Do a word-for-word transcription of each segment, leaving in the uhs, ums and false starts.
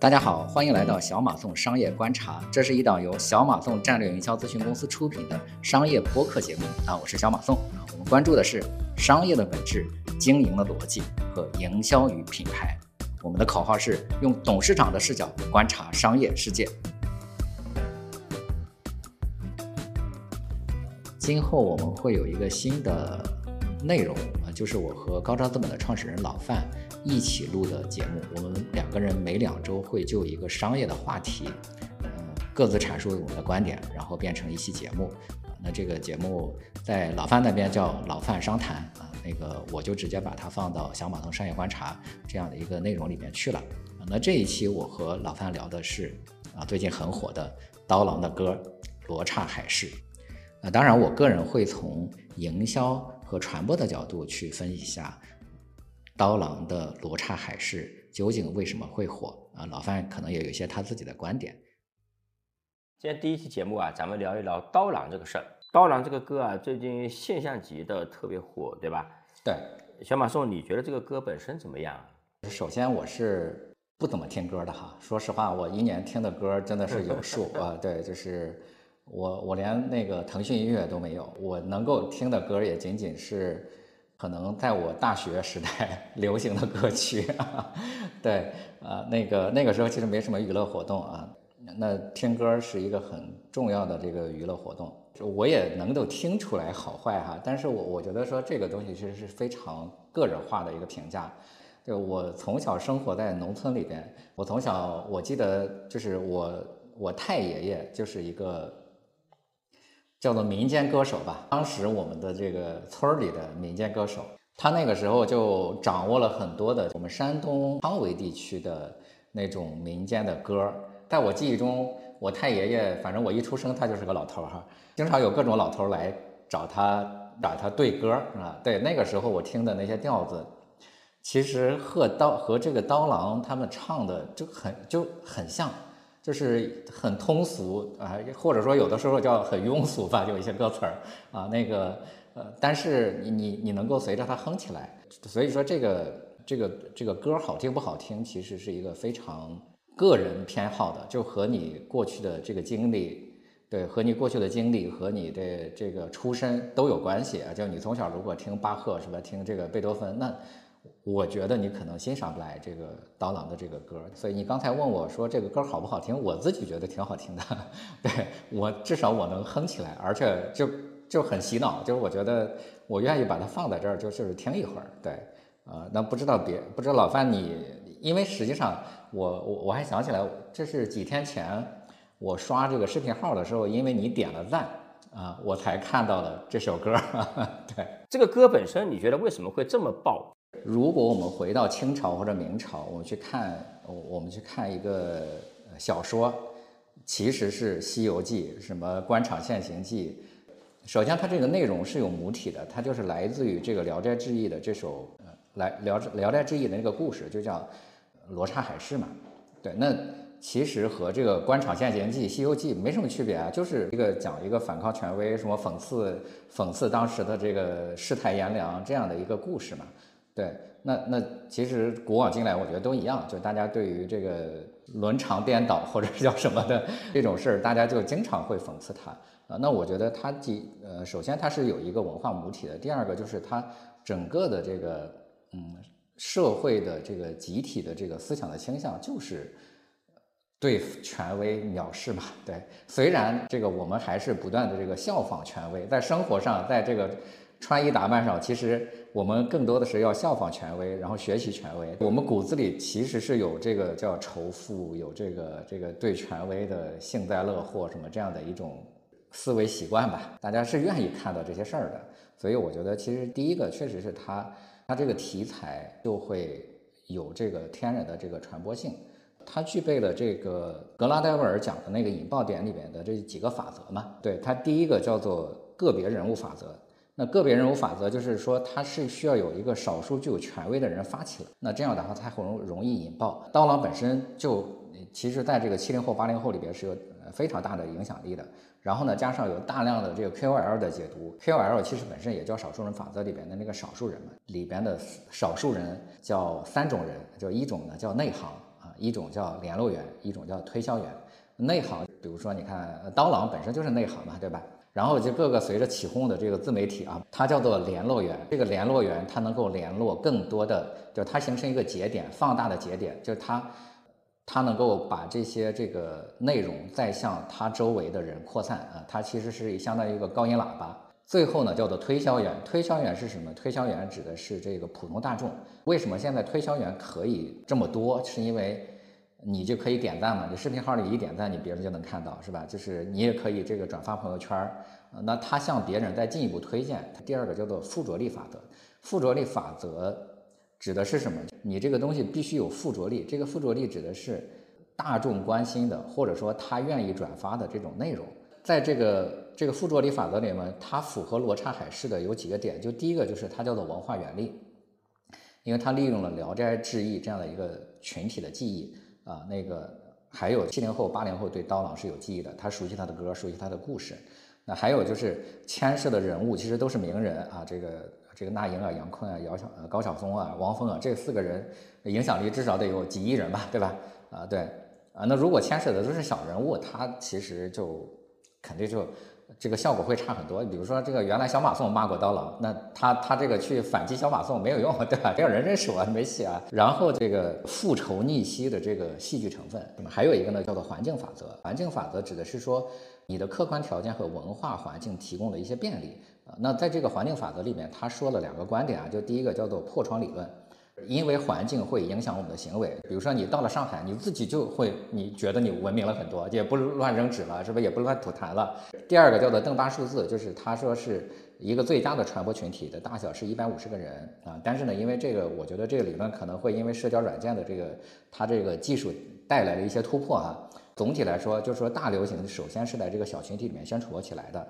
大家好，欢迎来到小马宋商业观察，这是一档由小马宋战略营销咨询公司出品的商业播客节目啊，我是小马宋。我们关注的是商业的本质、经营的逻辑和营销与品牌。我们的口号是用董事长的视角观察商业世界。今后我们会有一个新的内容，就是我和高瓴资本的创始人老范一起录的节目。我们两个人每两周会就一个商业的话题，呃，各自阐述我们的观点，然后变成一期节目。那这个节目在老范那边叫老范商谈啊，那个我就直接把它放到小马宋商业观察这样的一个内容里面去了。那这一期我和老范聊的是啊，最近很火的刀郎的歌《罗刹海市》。那当然，我个人会从营销和传播的角度去分析一下刀郎的《罗刹海市》究竟为什么会火啊？老范可能也有一些他自己的观点。今天第一期节目啊，咱们聊一聊刀郎这个事儿。刀郎这个歌啊，最近现象级的特别火，对吧？对。小马宋，你觉得这个歌本身怎么样？首先，我是不怎么听歌的哈。说实话，我一年听的歌真的是有数啊。对，就是我我连那个腾讯音乐都没有，我能够听的歌也仅仅是。可能在我大学时代流行的歌曲对啊、呃，那个那个时候其实没什么娱乐活动啊，那听歌是一个很重要的这个娱乐活动，我也能够听出来好坏哈，但是我我觉得说这个东西其实是非常个人化的一个评价。就我从小生活在农村里边，我从小我记得就是我我太爷爷就是一个叫做民间歌手吧，当时我们的这个村里的民间歌手，他那个时候就掌握了很多的我们山东汤围地区的那种民间的歌。在我记忆中，我太爷爷，反正我一出生他就是个老头哈，经常有各种老头来找他找他对歌啊。对，那个时候我听的那些调子，其实和刀和这个刀郎他们唱的就很就很像。就是很通俗啊，或者说有的时候叫很庸俗吧，有一些歌词儿啊，那个呃，但是你你你能够随着它哼起来，所以说这个这个这个歌好听不好听，其实是一个非常个人偏好的，就和你过去的这个经历，对，和你过去的经历和你的这个出身都有关系啊。就你从小如果听巴赫是吧，听这个贝多芬，那我觉得你可能欣赏不来这个刀郎的这个歌，所以你刚才问我说这个歌好不好听，我自己觉得挺好听的，对，我至少我能哼起来，而且就就很洗脑，就是我觉得我愿意把它放在这儿，就就是听一会儿，对，啊、呃，那不知道别不知道老范你，因为实际上我我我还想起来，这是几天前我刷这个视频号的时候，因为你点了赞。啊，我才看到了这首歌。对，这个歌本身，你觉得为什么会这么爆？如果我们回到清朝或者明朝，我们去看，我们去看一个小说，其实是《西游记》、什么《官场现形记》。首先，它这个内容是有母体的，它就是来自于这个《聊斋志异》的这首，呃，来《聊聊斋志异》的那个故事，就叫罗刹海市嘛。对，那。其实和这个《官场现形记》《西游记》没什么区别啊，就是一个讲一个反抗权威，什么讽刺讽刺当时的这个世态炎凉这样的一个故事嘛。对，那那其实古往今来，我觉得都一样，就大家对于这个伦常颠倒或者叫什么的这种事儿，大家就经常会讽刺它啊。那我觉得它既呃，首先它是有一个文化母体的，第二个就是它整个的这个嗯社会的这个集体的这个思想的倾向就是。对权威藐视嘛，对，虽然这个我们还是不断的这个效仿权威，在生活上，在这个穿衣打扮上，其实我们更多的是要效仿权威，然后学习权威。我们骨子里其实是有这个叫仇富，有这个这个对权威的幸灾乐祸什么这样的一种思维习惯吧，大家是愿意看到这些事儿的。所以我觉得，其实第一个确实是它它这个题材就会有这个天然的这个传播性。它具备了这个格拉戴维尔讲的那个引爆点里面的这几个法则嘛？对，它第一个叫做个别人物法则。那个别人物法则就是说，它是需要有一个少数具有权威的人发起来，那这样的话才很容易引爆。刀郎本身就其实在这个七零后、八零后里边是有非常大的影响力的。然后呢，加上有大量的这个 Q O L 的解读 ，Q O L 其实本身也叫少数人法则里边的那个少数人嘛，里边的少数人叫三种人，就一种呢叫内行。一种叫联络员，一种叫推销员。内行，比如说你看当啷本身就是内行嘛，对吧？然后就各个随着起哄的这个自媒体啊，它叫做联络员。这个联络员它能够联络更多的，就它形成一个节点，放大的节点，就是它它能够把这些这个内容再向它周围的人扩散啊。它其实是相当于一个高音喇叭。最后呢，叫做推销员。推销员是什么？推销员指的是这个普通大众。为什么现在推销员可以这么多？是因为你就可以点赞嘛，你视频号里一点赞，你别人就能看到，是吧？就是你也可以这个转发朋友圈，那他向别人再进一步推荐。第二个叫做附着力法则。附着力法则指的是什么？你这个东西必须有附着力，这个附着力指的是大众关心的，或者说他愿意转发的这种内容。在这个这个附着力法则里面，它符合罗刹海市的有几个点，就第一个就是它叫做文化原力，因为它利用了《聊斋志异》这样的一个群体的记忆。啊，那个还有七零后、八零后对刀郎是有记忆的，他熟悉他的歌，熟悉他的故事。那还有就是牵涉的人物其实都是名人啊，这个这个那英啊、杨坤啊、姚晓、高晓松啊、汪峰啊，这四个人影响力至少得有几亿人吧，对吧？啊，对啊，那如果牵涉的都是小人物，他其实就肯定就这个效果会差很多。比如说这个原来小马宋骂过刀郎，那他他这个去反击小马宋没有用，对吧？这个人认识我没戏啊。然后这个复仇逆袭的这个戏剧成分，那么还有一个呢叫做环境法则。环境法则指的是说你的客观条件和文化环境提供了一些便利。那在这个环境法则里面，他说了两个观点啊，就第一个叫做破窗理论。因为环境会影响我们的行为，比如说你到了上海，你自己就会你觉得你文明了很多，也不乱扔纸了，是吧？也不乱吐痰了。第二个叫做邓巴数字，就是他说是一个最佳的传播群体的大小是一百五十个人啊。但是呢，因为这个，我觉得这个理论可能会因为社交软件的这个它这个技术带来了一些突破啊。总体来说，就是说大流行首先是在这个小群体里面宣传起来的。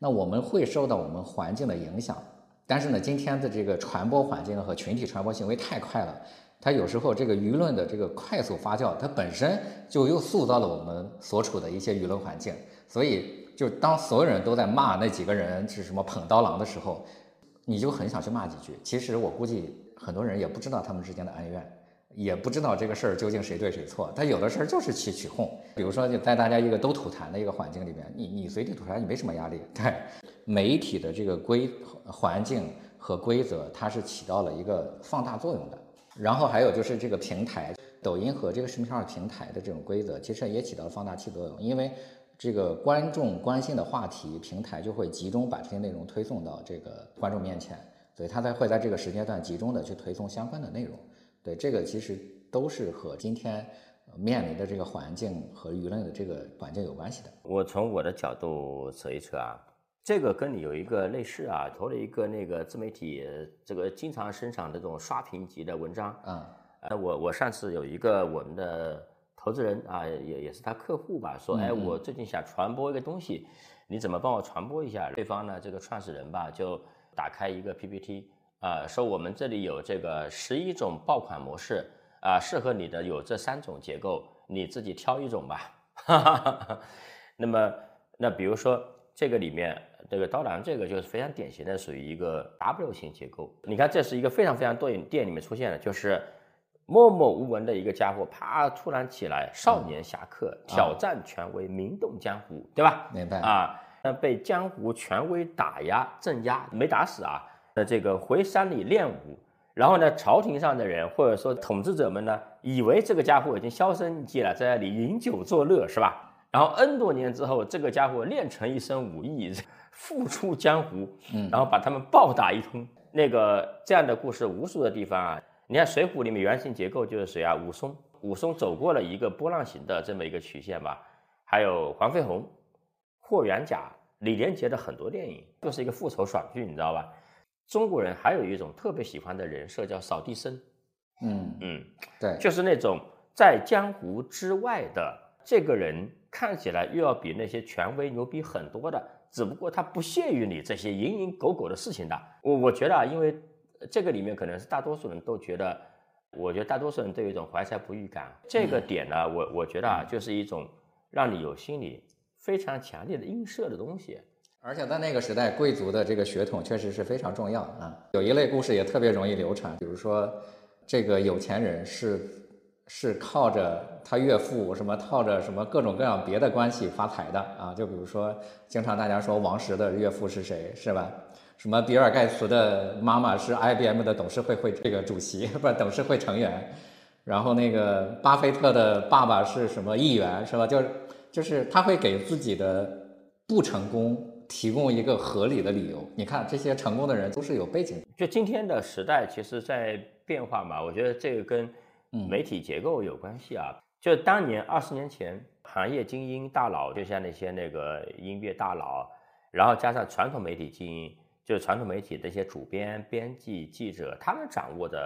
那我们会受到我们环境的影响。但是呢，今天的这个传播环境和群体传播行为太快了，它有时候这个舆论的这个快速发酵，它本身就又塑造了我们所处的一些舆论环境。所以，就当所有人都在骂那几个人是什么捧刀郎的时候，你就很想去骂几句。其实我估计很多人也不知道他们之间的恩怨，也不知道这个事儿究竟谁对谁错。他有的事儿就是去起哄，比如说就在大家一个都吐痰的一个环境里面，你你随地吐痰，你没什么压力，对。媒体的这个规环境和规则，它是起到了一个放大作用的。然后还有就是这个平台，抖音和这个视频号平台的这种规则，其实也起到了放大器作用。因为这个观众关心的话题，平台就会集中把这些内容推送到这个观众面前，所以它才会在这个时间段集中的去推送相关的内容。对，这个其实都是和今天面临的这个环境和舆论的这个环境有关系的。我从我的角度扯一扯啊。这个跟你有一个类似啊，投了一个那个自媒体，这个经常生产这种刷屏级的文章啊。那、嗯呃、我我上次有一个我们的投资人啊，也也是他客户吧，说哎，我最近想传播一个东西，你怎么帮我传播一下？对方呢，这个创始人吧，就打开一个 P P T 啊、呃，说我们这里有这个十一种爆款模式啊、呃，适合你的有这三种结构，你自己挑一种吧。哈哈哈。那么那比如说这个里面。这个刀郎这个就是非常典型的属于一个 W 型结构。你看，这是一个非常非常多店里面出现的，就是默默无闻的一个家伙，啪突然起来，少年侠客挑战权威，名动江湖，对吧？明白啊？那被江湖权威打压镇压，没打死啊？那这个回山里练武，然后呢，朝廷上的人或者说统治者们呢，以为这个家伙已经销声匿迹了，在那里饮酒作乐，是吧？然后 N 多年之后，这个家伙练成一身武艺。复出江湖，然后把他们暴打一通。嗯、那个这样的故事无数的地方啊，你看《水浒》里面原型结构就是谁啊？武松，武松走过了一个波浪形的这么一个曲线吧。还有黄飞鸿、霍元甲、李连杰的很多电影，就是一个复仇爽剧，你知道吧？中国人还有一种特别喜欢的人设叫扫地僧，嗯嗯，对，就是那种在江湖之外的这个人，看起来又要比那些权威牛逼很多的。只不过他不屑于你这些蝇营狗苟的事情的。我我觉得啊，因为这个里面可能是大多数人都觉得，我觉得大多数人都有一种怀才不遇感。这个点呢，我我觉得啊，就是一种让你有心理非常强烈的映射的东西。而且在那个时代，贵族的这个血统确实是非常重要啊。有一类故事也特别容易流传，比如说这个有钱人是是靠着他岳父什么套着什么各种各样别的关系发财的啊，就比如说经常大家说王石的岳父是谁是吧？什么比尔盖茨的妈妈是 I B M 的董事会会这个主席不是董事会成员，然后那个巴菲特的爸爸是什么议员是吧？就就是他会给自己的不成功提供一个合理的理由。你看这些成功的人都是有背景的。就今天的时代其实在变化嘛，我觉得这个跟媒体结构有关系啊。就当年二十年前行业精英大佬，就像那些那个音乐大佬，然后加上传统媒体精英，就是传统媒体的一些主编编辑记者，他们掌握的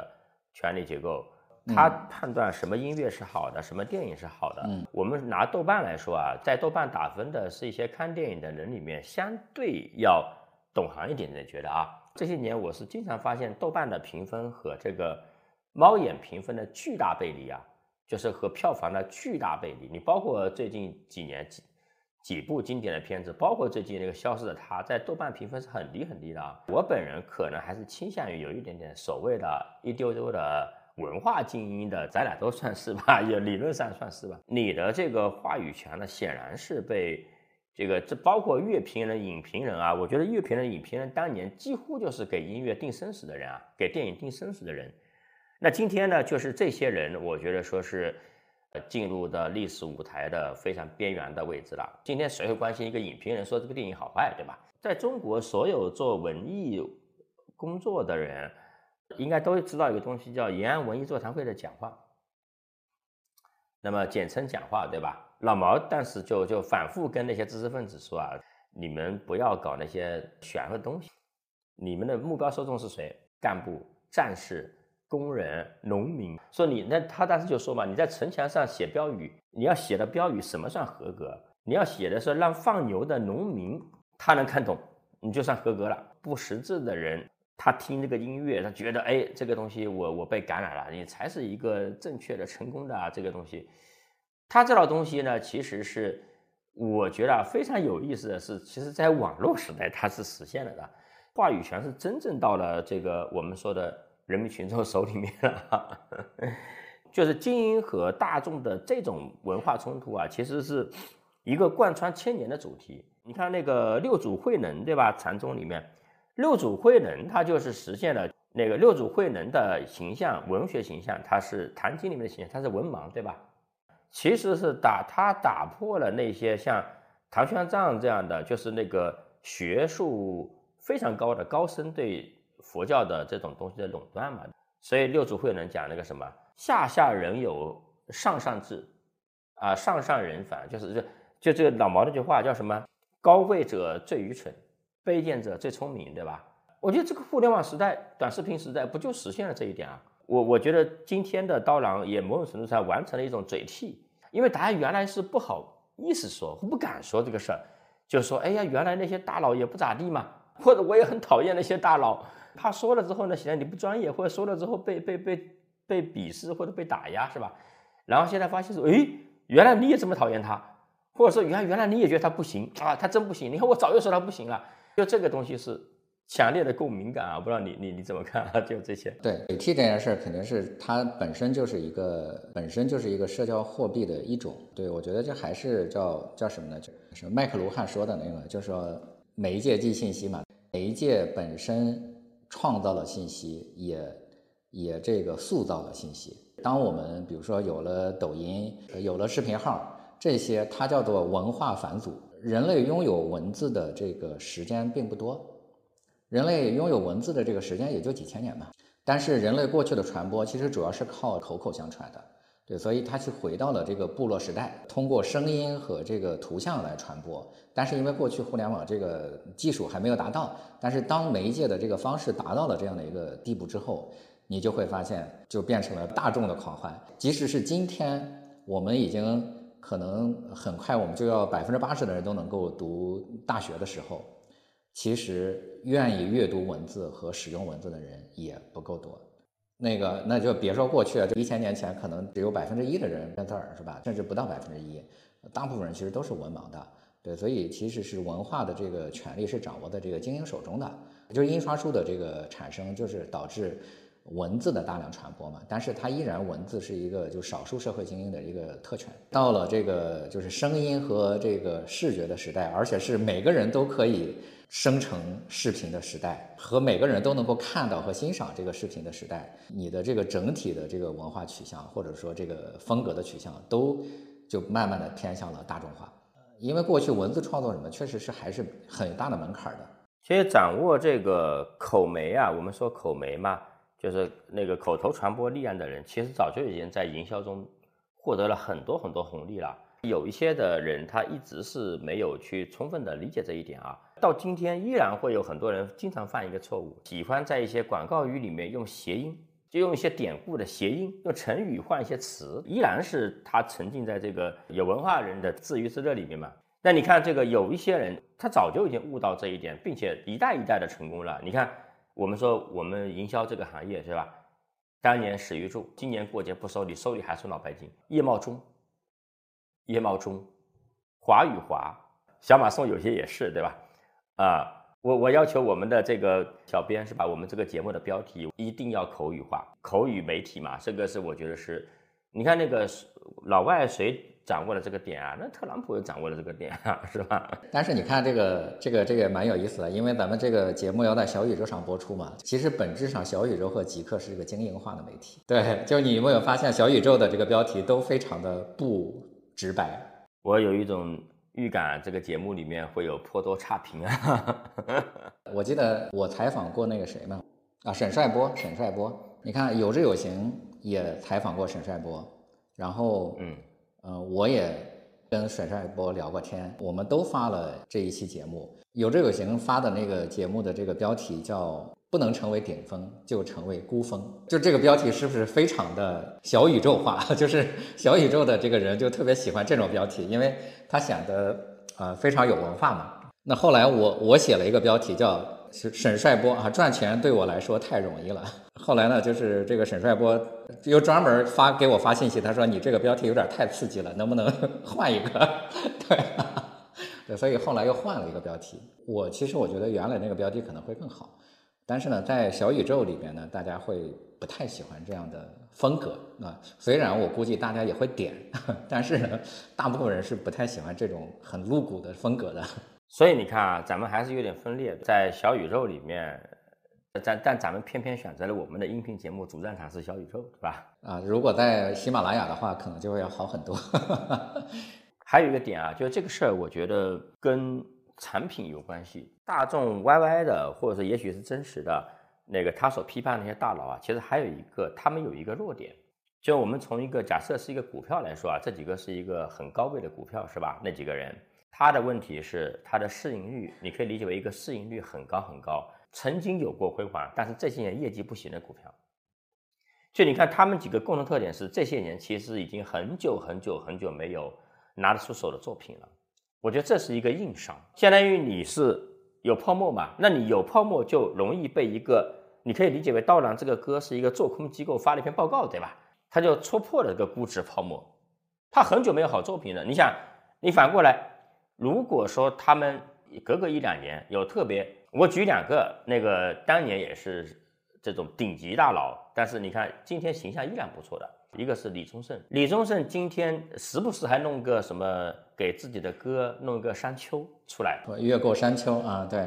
权力结构，他判断什么音乐是好的，什么电影是好的。嗯，我们拿豆瓣来说啊，在豆瓣打分的是一些看电影的人里面相对要懂行一点的，觉得啊，这些年我是经常发现豆瓣的评分和这个猫眼评分的巨大背离啊，就是和票房的巨大背离。你包括最近几年几几部经典的片子，包括最近那个《消失的她》，在豆瓣评分是很低很低的啊。我本人可能还是倾向于有一点点所谓的一丢丢的文化精英的，咱俩都算是吧，也理论上算是吧。你的这个话语权呢，显然是被这个这包括乐评人、影评人啊，我觉得乐评人、影评人当年几乎就是给音乐定生死的人啊，给电影定生死的人。那今天呢，就是这些人，我觉得说是呃进入的历史舞台的非常边缘的位置了。今天谁会关心一个影评人说这个电影好坏，对吧？在中国，所有做文艺工作的人应该都知道一个东西叫延安文艺座谈会的讲话，那么简称讲话，对吧？老毛当时就就反复跟那些知识分子说啊，你们不要搞那些玄乎的东西，你们的目标受众是谁？干部、战士、工人、农民。说你那他当时就说嘛，你在城墙上写标语，你要写的标语什么算合格？你要写的是让放牛的农民他能看懂，你就算合格了。不识字的人，他听这个音乐，他觉得哎，这个东西我我被感染了，你才是一个正确的、成功的啊，这个东西。他这套东西呢，其实是我觉得非常有意思的是，其实在网络时代它是实现了的，话语权是真正到了这个我们说的人民群众手里面了。就是精英和大众的这种文化冲突啊，其实是一个贯穿千年的主题。你看那个六祖慧能，对吧？禅宗里面。六祖慧能他就是实现了那个六祖慧能的形象，文学形象，他是坛经里面的形象，他是文盲，对吧？其实是打他打破了那些像唐玄奘这样的，就是那个学术非常高的高僧对佛教的这种东西的垄断嘛。所以六祖慧能讲那个什么下下人有上上智啊，上上人凡，就是就就这个老毛那句话叫什么？高贵者最愚蠢，卑贱者最聪明，对吧？我觉得这个互联网时代、短视频时代不就实现了这一点啊？我我觉得今天的刀郎也某种程度上完成了一种嘴替，因为大家原来是不好意思说、不敢说这个事儿，就说哎呀，原来那些大佬也不咋地嘛，或者我也很讨厌那些大佬，怕说了之后呢，显然你不专业，或者说了之后被被被被鄙视或者被打压，是吧？然后现在发现说，哎，原来你也这么讨厌他，或者说原来原来你也觉得他不行啊，他真不行，你看我早就说他不行了。就这个东西是强烈的共鸣感啊，不知道你你你怎么看啊？就这些。对，嘴替这件事肯定是它本身就是一个本身就是一个社交货币的一种。对，我觉得这还是叫叫什么呢？就是麦克卢汉说的那个，就是说媒介即信息嘛，媒介本身创造了信息，也也这个塑造了信息。当我们比如说有了抖音，有了视频号，这些它叫做文化返祖。人类拥有文字的这个时间并不多，人类拥有文字的这个时间也就几千年嘛。但是人类过去的传播其实主要是靠口口相传的，对，所以它去回到了这个部落时代，通过声音和这个图像来传播。但是因为过去互联网这个技术还没有达到，但是当媒介的这个方式达到了这样的一个地步之后，你就会发现就变成了大众的狂欢。即使是今天，我们已经可能很快我们就要百分之八十的人都能够读大学的时候，其实愿意阅读文字和使用文字的人也不够多。那个那就别说过去了，一千年前可能只有百分之一的人认字儿，是吧？甚至不到百分之一，大部分人其实都是文盲的。对，所以其实是文化的这个权利是掌握在这个精英手中的。就是印刷术的这个产生，就是导致文字的大量传播嘛，但是它依然文字是一个就少数社会精英的一个特权。到了这个就是声音和这个视觉的时代，而且是每个人都可以生成视频的时代，和每个人都能够看到和欣赏这个视频的时代，你的这个整体的这个文化取向或者说这个风格的取向都就慢慢的偏向了大众化。因为过去文字创作什么确实是还是很大的门槛的。其实掌握这个口媒啊，我们说口媒嘛，就是那个口头传播力量的人，其实早就已经在营销中获得了很多很多红利了。有一些的人他一直是没有去充分的理解这一点啊，到今天依然会有很多人经常犯一个错误，喜欢在一些广告语里面用谐音，就用一些典故的谐音，用成语换一些词，依然是他沉浸在这个有文化人的自娱自乐里面嘛。那你看这个有一些人他早就已经悟到这一点，并且一代一代的成功了。你看我们说我们营销这个行业是吧，当年史玉柱，今年过节不收礼，收礼还送脑白金。叶茂中，叶茂中，华与华，小马送有些也是对吧？啊，我我要求我们的这个小编是吧，我们这个节目的标题一定要口语化，口语媒体嘛，这个是我觉得是，你看那个老外谁掌握了这个点啊？那特朗普也掌握了这个点啊，是吧？但是你看这个这个这个也蛮有意思的，因为咱们这个节目要在小宇宙上播出嘛，其实本质上小宇宙和极客是一个精英化的媒体。对，就你有没有发现小宇宙的这个标题都非常的不直白？我有一种预感这个节目里面会有颇多差评啊。我记得我采访过那个谁嘛，啊，沈帅波，沈帅波，你看有志有行也采访过沈帅波，然后嗯。呃，我也跟沈帅波聊过天，我们都发了这一期节目。有志有行发的那个节目的这个标题叫不能成为顶峰，就成为孤峰。就这个标题是不是非常的小宇宙化？就是小宇宙的这个人就特别喜欢这种标题，因为它显得呃非常有文化嘛。那后来我我写了一个标题叫沈帅波啊，赚钱对我来说太容易了。后来呢，就是这个沈帅波又专门发给我发信息，他说你这个标题有点太刺激了，能不能换一个？对，对，所以后来又换了一个标题。我其实我觉得原来那个标题可能会更好，但是呢，在小宇宙里边呢，大家会不太喜欢这样的风格啊。虽然我估计大家也会点，但是呢，大部分人是不太喜欢这种很露骨的风格的。所以你看啊，咱们还是有点分裂的，在小宇宙里面，咱但咱们偏偏选择了我们的音频节目主战场是小宇宙，对吧？啊，如果在喜马拉雅的话，可能就会要好很多。还有一个点啊，就是这个事儿，我觉得跟产品有关系。大众歪歪的，或者是也许是真实的，那个他所批判的那些大佬啊，其实还有一个，他们有一个弱点，就我们从一个假设是一个股票来说啊，这几个是一个很高位的股票，是吧？那几个人。他的问题是他的市盈率，你可以理解为一个市盈率很高很高，曾经有过辉煌，但是这些年业绩不行的股票。就你看他们几个共同特点是，这些年其实已经很久很久很久没有拿得出手的作品了。我觉得这是一个硬伤，相当于你是有泡沫嘛，那你有泡沫就容易被一个，你可以理解为刀郎这个歌是一个做空机构发了一篇报告，对吧？他就戳破了这个估值泡沫，他很久没有好作品了。你想，你反过来。如果说他们隔个一两年有特别，我举两个，那个当年也是这种顶级大佬，但是你看今天形象依然不错的，一个是李宗盛，李宗盛今天时不时还弄个什么给自己的歌弄个山丘出来，越过山丘啊，对，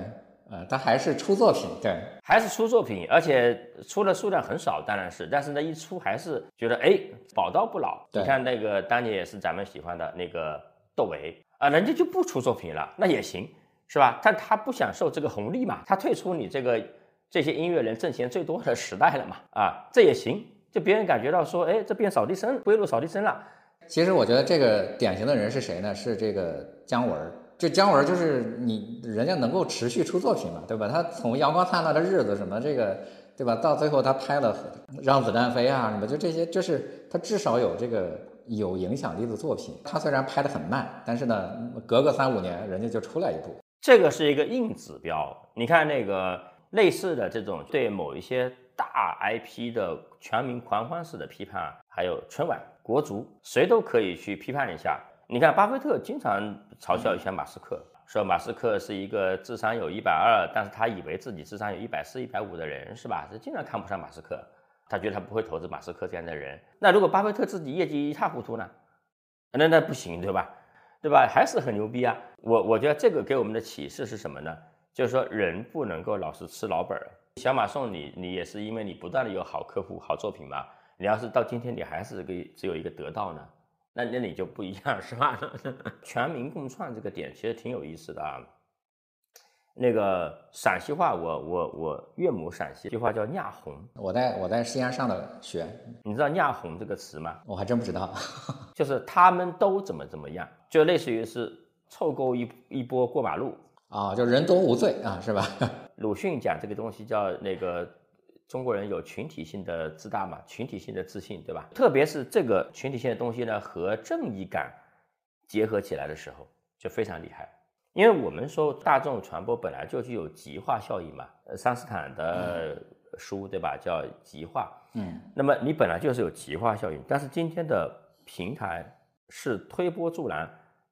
呃，他还是出作品，对，还是出作品，而且出的数量很少，当然是，但是那一出还是觉得哎宝刀不老。你看那个当年也是咱们喜欢的那个窦唯。啊，人家就不出作品了，那也行，是吧？但他不享受这个红利嘛，他退出你这个这些音乐人挣钱最多的时代了嘛，啊，这也行，就别人感觉到说，哎，这变扫地僧，归入扫地僧了。其实我觉得这个典型的人是谁呢？是这个姜文。就姜文就是你人家能够持续出作品嘛，对吧？他从《阳光灿烂的日子》什么这个，对吧？到最后他拍了《让子弹飞》啊什么，就这些，就是他至少有这个。有影响力的作品，他虽然拍得很慢，但是呢，隔个三五年人家就出来一部。这个是一个硬指标。你看那个类似的这种对某一些大 I P 的全民狂欢式的批判，还有春晚、国足，谁都可以去批判一下。你看巴菲特经常嘲笑一下马斯克，嗯、说马斯克是一个智商有一百二，但是他以为自己智商有一百四、一百五的人，是吧？是经常看不上马斯克。他觉得他不会投资马斯克这样的人。那如果巴菲特自己业绩一塌糊涂呢？那那不行，对吧？对吧？还是很牛逼啊！我我觉得这个给我们的启示是什么呢？就是说人不能够老是吃老本。小马送你，你也是因为你不断的有好客户、好作品嘛。你要是到今天你还是个只有一个得到呢，那那你就不一样，是吧？全民共创这个点其实挺有意思的啊。那个陕西话我，我我我岳母陕西这话叫“压红”。我在我在西安上的学，你知道“压红”这个词吗？我还真不知道。就是他们都怎么怎么样，就类似于是凑够一一波过马路啊、哦，就人多无罪啊，是吧？鲁迅讲这个东西叫那个中国人有群体性的自大嘛，群体性的自信，对吧？特别是这个群体性的东西呢，和正义感结合起来的时候，就非常厉害。因为我们说大众传播本来就具有极化效应嘛，桑斯坦的书对吧，叫极化。嗯，那么你本来就是有极化效应，但是今天的平台是推波助澜，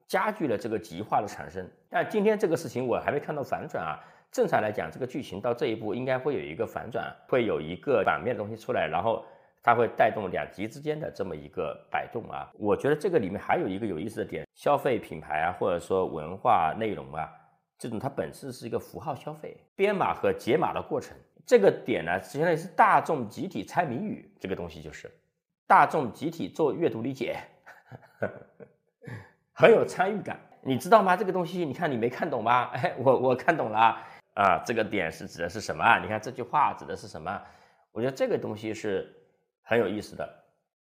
加剧了这个极化的产生。但今天这个事情我还没看到反转啊。正常来讲，这个剧情到这一步应该会有一个反转，会有一个反面的东西出来，然后它会带动两极之间的这么一个摆动啊。我觉得这个里面还有一个有意思的点，消费品牌啊，或者说文化内容啊，这种它本质是一个符号消费、编码和解码的过程。这个点呢，实际上是大众集体猜谜语，这个东西就是大众集体做阅读理解，很有参与感，你知道吗？这个东西你看你没看懂吧？哎，我我看懂了啊、呃，这个点是指的是什么啊？你看这句话指的是什么？我觉得这个东西是很有意思的。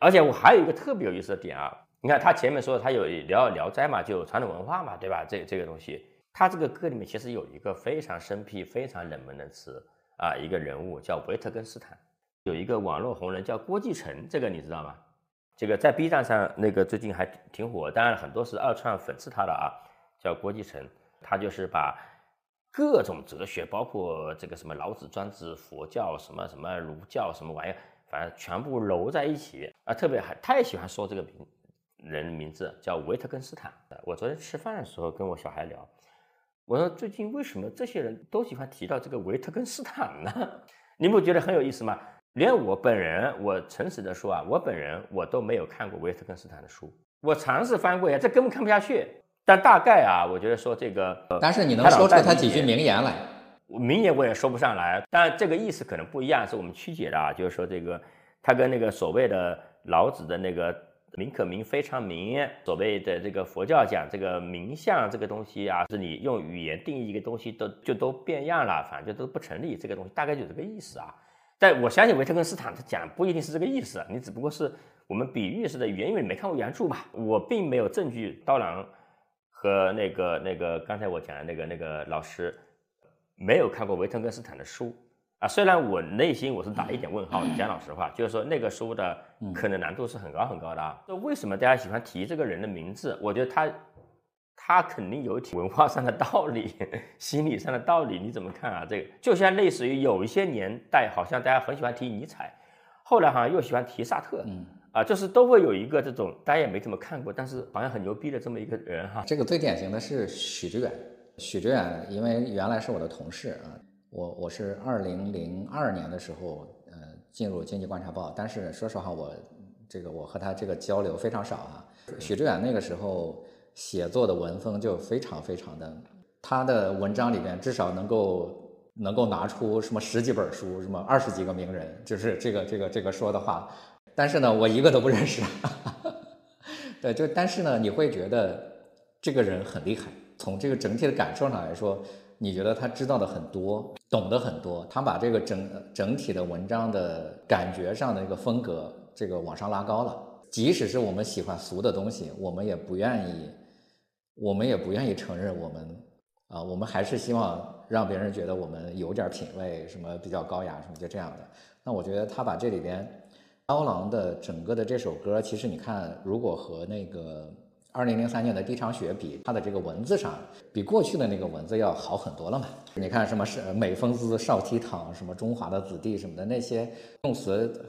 而且我还有一个特别有意思的点啊，你看他前面说他有聊聊斋嘛，就有传统文化嘛，对吧？这这个东西，他这个歌里面其实有一个非常生僻、非常冷门的词啊、呃，一个人物叫维特根斯坦，有一个网络红人叫郭继承，这个你知道吗？这个在 B 站上那个最近还挺火，当然很多是二创粉丝他的啊，叫郭继承，他就是把各种哲学，包括这个什么老子、庄子、佛教、什么什么儒教什么玩意儿。反正全部揉在一起啊，特别还太喜欢说这个名人名字叫维特根斯坦。我昨天吃饭的时候跟我小孩聊，我说最近为什么这些人都喜欢提到这个维特根斯坦呢？你不觉得很有意思吗？连我本人，我诚实的说啊，我本人我都没有看过维特根斯坦的书，我尝试翻过呀，这根本看不下去。但大概啊，我觉得说这个，但是你能说出他几句名言来。名言我也说不上来，但这个意思可能不一样，是我们曲解的啊。就是说，这个他跟那个所谓的老子的那个“名可名，非常名”，所谓的这个佛教讲这个名相这个东西啊，是你用语言定义一个东西都就都变样了，反正就都不成立。这个东西大概就这个意思啊。但我相信维特根斯坦他讲不一定是这个意思，你只不过是我们比喻式的语言，因为你没看过原著嘛。我并没有证据，刀郎和那个那个刚才我讲的那个那个老师。没有看过维特根斯坦的书啊，虽然我内心我是打一点问号，讲老实话，就是说那个书的可能难度是很高很高的啊。为什么大家喜欢提这个人的名字？我觉得他他肯定有文化上的道理，心理上的道理，你怎么看啊？这个就像类似于有一些年代，好像大家很喜欢提尼采，后来好像又喜欢提萨特，嗯。啊，就是都会有一个这种大家也没怎么看过，但是好像很牛逼的这么一个人哈。这个最典型的是许知远。许知远，因为原来是我的同事啊，我我是二零零二年的时候，呃，进入经济观察报，但是说实话，我这个我和他这个交流非常少啊。许知远那个时候写作的文风就非常非常的，他的文章里面至少能够能够拿出什么十几本书，什么二十几个名人，就是这个这个这个说的话，但是呢，我一个都不认识。对，就但是呢，你会觉得这个人很厉害。从这个整体的感受上来说，你觉得他知道的很多，懂得很多，他把这个整整体的文章的感觉上的一个风格，这个往上拉高了。即使是我们喜欢俗的东西，我们也不愿意，我们也不愿意承认我们啊，我们还是希望让别人觉得我们有点品味，什么比较高雅，什么就这样的。那我觉得他把这里边刀郎的整个的这首歌，其实你看，如果和那个。二零零三年的第一场雪比它的这个文字上，比过去的那个文字要好很多了嘛。你看什么是美风姿、少梯堂、什么中华的子弟什么的那些用词，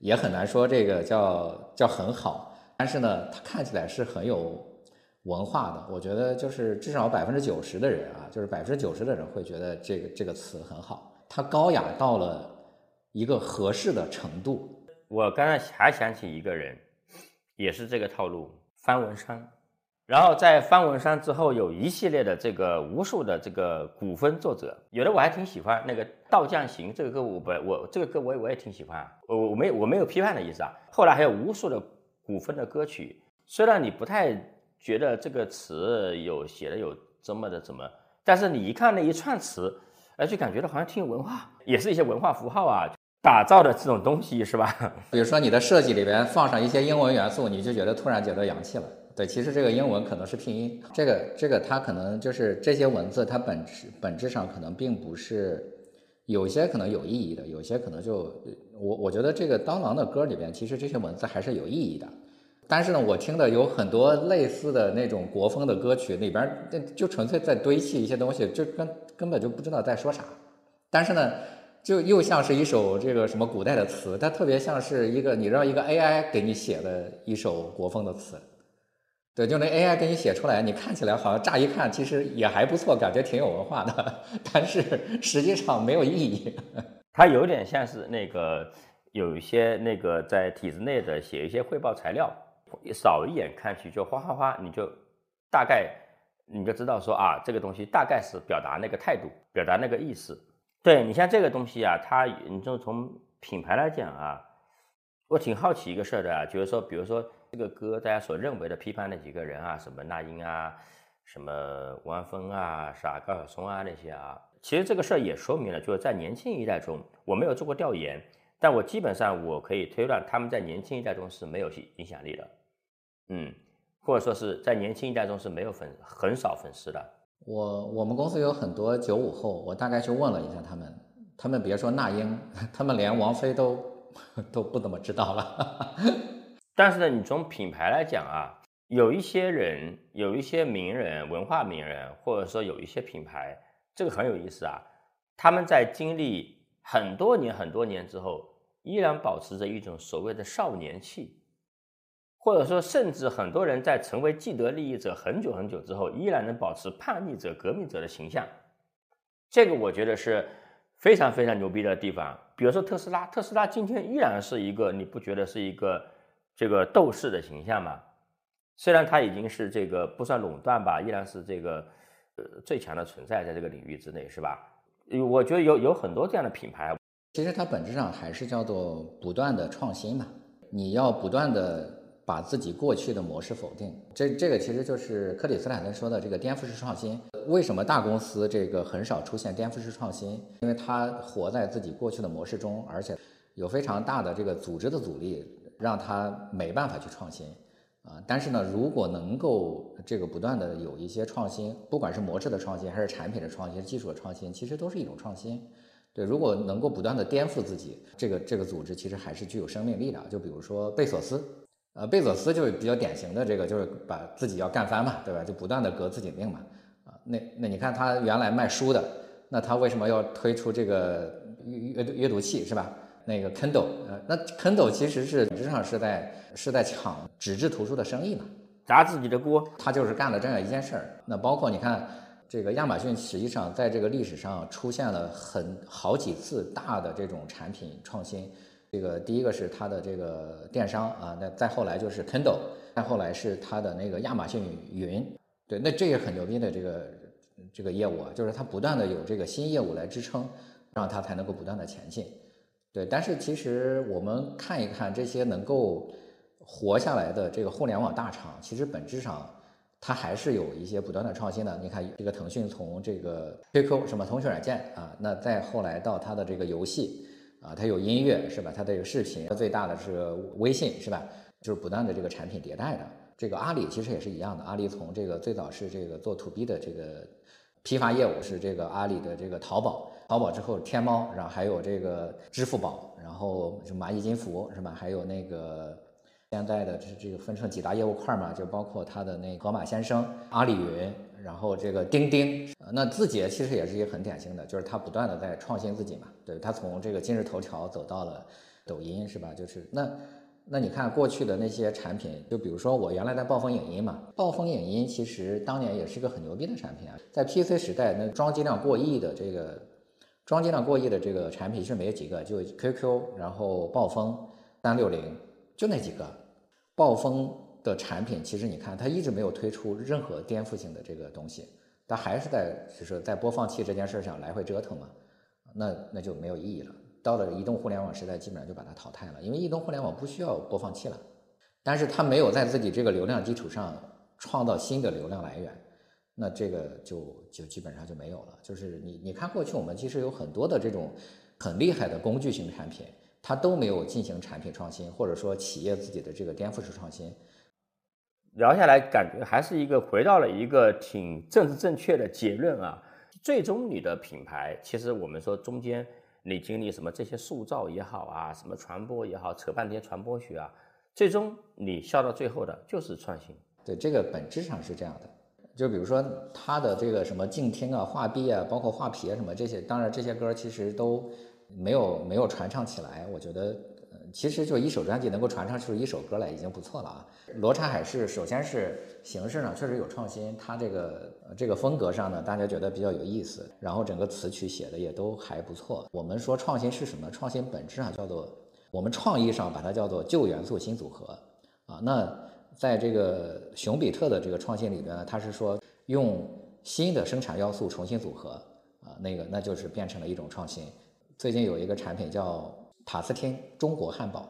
也很难说这个叫叫很好。但是呢，它看起来是很有文化的。我觉得就是至少百分之九十的人啊，就是百分之九十的人会觉得这个这个词很好。它高雅到了一个合适的程度。我刚才还想起一个人，也是这个套路，方文山。然后在方文山之后，有一系列的这个无数的这个古风作者，有的我还挺喜欢，那个《道降行》这个歌我不，我这个歌我也我也挺喜欢，我我没有我没有批判的意思啊。后来还有无数的古风的歌曲，虽然你不太觉得这个词有写的有这么的怎么，但是你一看那一串词，哎，就感觉到好像挺有文化，也是一些文化符号啊。打造的这种东西是吧？比如说你的设计里边放上一些英文元素，你就觉得突然觉得洋气了。对，其实这个英文可能是拼音，这个这个它可能就是这些文字，它本质本质上可能并不是，有些可能有意义的，有些可能就我我觉得这个当郎的歌里边，其实这些文字还是有意义的。但是呢，我听的有很多类似的那种国风的歌曲里边，就纯粹在堆砌一些东西，就根根本就不知道在说啥。但是呢，就又像是一首这个什么古代的词，它特别像是一个你让一个 A I 给你写的一首国风的词，对，就那 A I 给你写出来，你看起来好像乍一看其实也还不错，感觉挺有文化的，但是实际上没有意义。它有点像是那个有一些那个在体制内的写一些汇报材料，扫一眼看去就哗哗哗，你就大概你就知道说啊，这个东西大概是表达那个态度，表达那个意思。对，你像这个东西啊，它你就从品牌来讲啊，我挺好奇一个事儿的啊，就是说比如说这个歌大家所认为的批判那几个人啊，什么那英啊，什么王峰啊，啥高晓松啊那些啊，其实这个事儿也说明了，就是在年轻一代中，我没有做过调研，但我基本上我可以推断他们在年轻一代中是没有影响力的，嗯，或者说是在年轻一代中是没有粉很少粉丝的。我我们公司有很多九五后，我大概去问了一下他们，他们别说那英，他们连王菲都都不怎么知道了。但是呢，你从品牌来讲啊，有一些人，有一些名人，文化名人，或者说有一些品牌，这个很有意思啊。他们在经历很多年很多年之后，依然保持着一种所谓的少年气，或者说，甚至很多人在成为既得利益者很久很久之后，依然能保持叛逆者、革命者的形象，这个我觉得是非常非常牛逼的地方。比如说特斯拉，特斯拉今天依然是一个，你不觉得是一个这个斗士的形象吗？虽然它已经是这个不算垄断吧，依然是这个呃最强的存在在这个领域之内，是吧？我觉得有有很多这样的品牌，其实它本质上还是叫做不断的创新嘛，你要不断的把自己过去的模式否定，这这个其实就是克里斯坦森说的这个颠覆式创新。为什么大公司这个很少出现颠覆式创新？因为它活在自己过去的模式中，而且有非常大的这个组织的阻力，让它没办法去创新啊。但是呢，如果能够这个不断的有一些创新，不管是模式的创新，还是产品的创新、技术的创新，其实都是一种创新。对，如果能够不断的颠覆自己，这个这个组织其实还是具有生命力的。就比如说贝索斯。呃，贝佐斯就是比较典型的这个，就是把自己要干翻嘛，对吧？就不断的革自己命嘛。啊，那那你看他原来卖书的，那他为什么要推出这个阅阅阅读器是吧？那个 Kindle， 呃，那 Kindle 其实是本质上是在是在抢纸质图书的生意嘛，砸自己的锅。他就是干了这样一件事儿。那包括你看这个亚马逊，实际上在这个历史上出现了很好几次大的这种产品创新。这个第一个是它的这个电商啊，那再后来就是 Kindle， 再后来是它的那个亚马逊云，对，那这也很牛逼的这个这个业务啊，就是它不断的有这个新业务来支撑，让它才能够不断的前进，对。但是其实我们看一看这些能够活下来的这个互联网大厂，其实本质上它还是有一些不断的创新的。你看这个腾讯从这个 Q Q 什么通讯软件啊，那再后来到它的这个游戏。啊，它有音乐是吧？它的有视频，最大的是微信是吧？就是不断的这个产品迭代的。这个阿里其实也是一样的，阿里从这个最早是这个做 to B 的这个批发业务，是这个阿里的这个淘宝，淘宝之后天猫，然后还有这个支付宝，然后是蚂蚁金服是吧？还有那个现在的这个分成几大业务块嘛，就包括它的那个盒马鲜生、阿里云，然后这个钉钉。那字节其实也是一个很典型的，就是它不断的在创新自己嘛，对，它从这个今日头条走到了抖音是吧？就是那那你看过去的那些产品，就比如说我原来在暴风影音嘛，暴风影音其实当年也是一个很牛逼的产品啊，在 P C 时代那装机量过亿的这个装机量过亿的这个产品是没有几个，就 Q Q， 然后暴风、三六零，就那几个。暴风的产品其实你看，它一直没有推出任何颠覆性的这个东西，它还是在就是在播放器这件事上来回折腾嘛，那那就没有意义了。到了移动互联网时代，基本上就把它淘汰了，因为移动互联网不需要播放器了。但是它没有在自己这个流量基础上创造新的流量来源，那这个就就基本上就没有了。就是你你看过去我们其实有很多的这种很厉害的工具型产品，它都没有进行产品创新，或者说企业自己的这个颠覆式创新。聊下来感觉还是一个回到了一个挺政治正确的结论啊。最终你的品牌，其实我们说中间你经历什么这些塑造也好啊，什么传播也好，扯半天传播学啊，最终你笑到最后的就是创新。对，这个本质上是这样的。就比如说他的这个什么静听啊、画壁啊，包括画皮啊什么这些，当然这些歌其实都没有没有传唱起来。我觉得，其实就一首专辑能够传唱出一首歌来已经不错了啊。罗刹海市首先是形式上确实有创新，他这个这个风格上呢，大家觉得比较有意思，然后整个词曲写的也都还不错。我们说创新是什么？创新本质上叫做我们创意上把它叫做旧元素新组合啊。那在这个熊彼特的这个创新里边呢，他是说用新的生产要素重新组合啊，那个那就是变成了一种创新。最近有一个产品叫塔斯汀中国汉堡，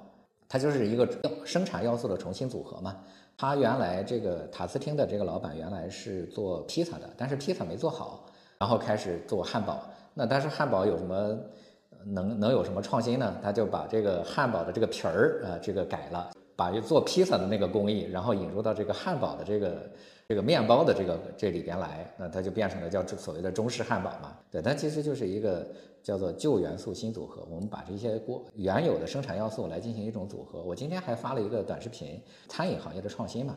它就是一个生产要素的重新组合嘛。他原来这个塔斯汀的这个老板原来是做披萨的，但是披萨没做好，然后开始做汉堡。那但是汉堡有什么能能有什么创新呢？他就把这个汉堡的这个皮儿啊、呃、这个改了。把做披萨的那个工艺，然后引入到这个汉堡的这个这个面包的这个这里边来，那它就变成了叫所谓的中式汉堡嘛。对，它其实就是一个叫做旧元素新组合，我们把这些过原有的生产要素来进行一种组合。我今天还发了一个短视频，餐饮行业的创新嘛，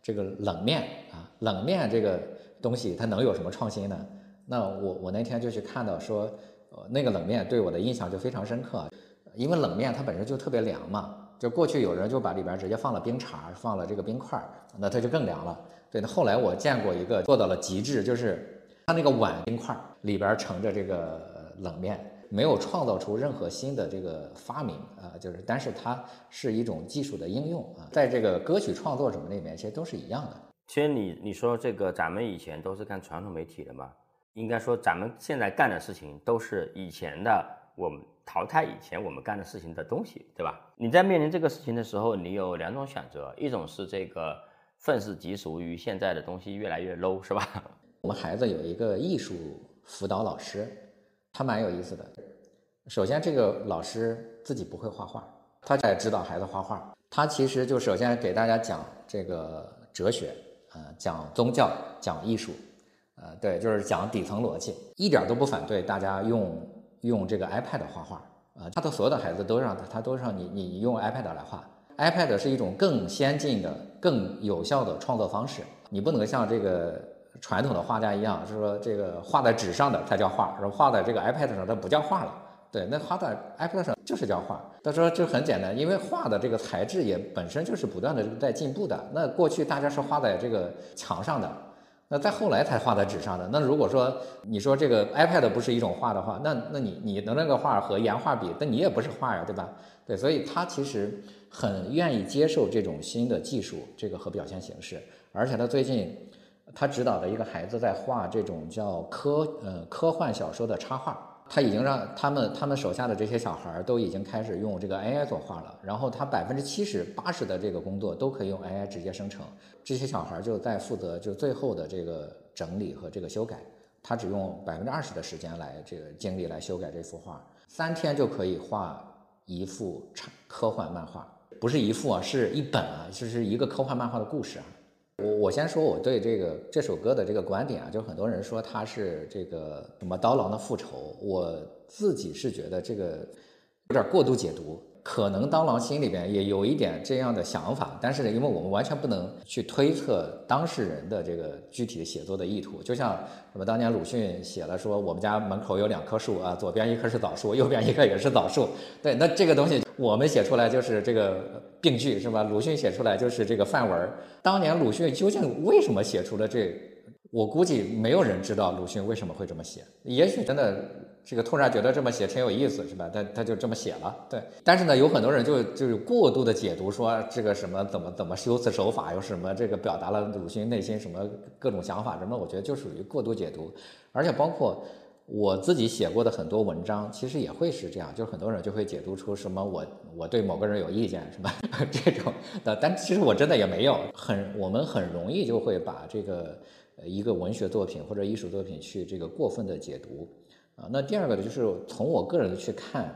这个冷面啊，冷面这个东西它能有什么创新呢？那我我那天就去看到说，呃，那个冷面对我的印象就非常深刻，因为冷面它本身就特别凉嘛。就过去有人就把里边直接放了冰碴，放了这个冰块，那它就更凉了。对，后来我见过一个做到了极致，就是它那个碗冰块里边盛着这个冷面，没有创造出任何新的这个发明啊、呃，就是，但是它是一种技术的应用啊、呃，在这个歌曲创作什么里面，其实都是一样的。其实你你说这个，咱们以前都是看传统媒体的嘛，应该说咱们现在干的事情都是以前的我们。淘汰以前我们干的事情的东西，对吧？你在面临这个事情的时候，你有两种选择，一种是这个愤世嫉俗于现在的东西越来越 low， 是吧？我们孩子有一个艺术辅导老师，他蛮有意思的。首先，这个老师自己不会画画，他在指导孩子画画。他其实就首先给大家讲这个哲学，啊、呃，讲宗教，讲艺术，呃，对，就是讲底层逻辑，一点都不反对大家用。用这个 iPad 画画啊、呃，他的所有的孩子都让他，他都让你你用 iPad 来画。iPad 是一种更先进的、更有效的创作方式。你不能像这个传统的画家一样，就是说这个画在纸上的才叫画，然后画在这个 iPad 上它不叫画了。对，那画在 iPad 上就是叫画。他说这很简单，因为画的这个材质也本身就是不断的在进步的。那过去大家是画在这个墙上的。那再后来才画在纸上的。那如果说你说这个 iPad 不是一种画的话，那那你你能那个画和原画比，那你也不是画呀，对吧？对，所以他其实很愿意接受这种新的技术，这个和表现形式。而且他最近他指导的一个孩子在画这种叫科呃科幻小说的插画，他已经让他们他们手下的这些小孩都已经开始用这个 A I 做画了。然后他百分之七十、八十的这个工作都可以用 A I 直接生成。这些小孩就在负责就最后的这个整理和这个修改，他只用百分之二十的时间来这个精力来修改这幅画，三天就可以画一幅科幻漫画，不是一幅啊，是一本啊，就是一个科幻漫画的故事啊。我我先说我对这个这首歌的这个观点啊，就很多人说它是这个什么刀郎的复仇，我自己是觉得这个有点过度解读，可能刀郎心里边也有一点这样的想法，但是因为我们完全不能去推测当事人的这个具体的写作的意图，就像什么当年鲁迅写了说我们家门口有两棵树啊，左边一棵是枣树，右边一棵也是枣树，对，那这个东西我们写出来就是这个病句是吧？鲁迅写出来就是这个范文。当年鲁迅究竟为什么写出了这我估计没有人知道鲁迅为什么会这么写，也许真的这个突然觉得这么写挺有意思，是吧？但他就这么写了，对。但是呢，有很多人就就是过度的解读，说这个什么怎么怎么修辞手法，有什么这个表达了鲁迅内心什么各种想法什么，我觉得就属于过度解读。而且包括我自己写过的很多文章，其实也会是这样，就是很多人就会解读出什么我我对某个人有意见，是吧？这种的，但其实我真的也没有。很我们很容易就会把这个。 一个文学作品或者艺术作品去这个过分的解读啊，那第二个呢，就是从我个人的去看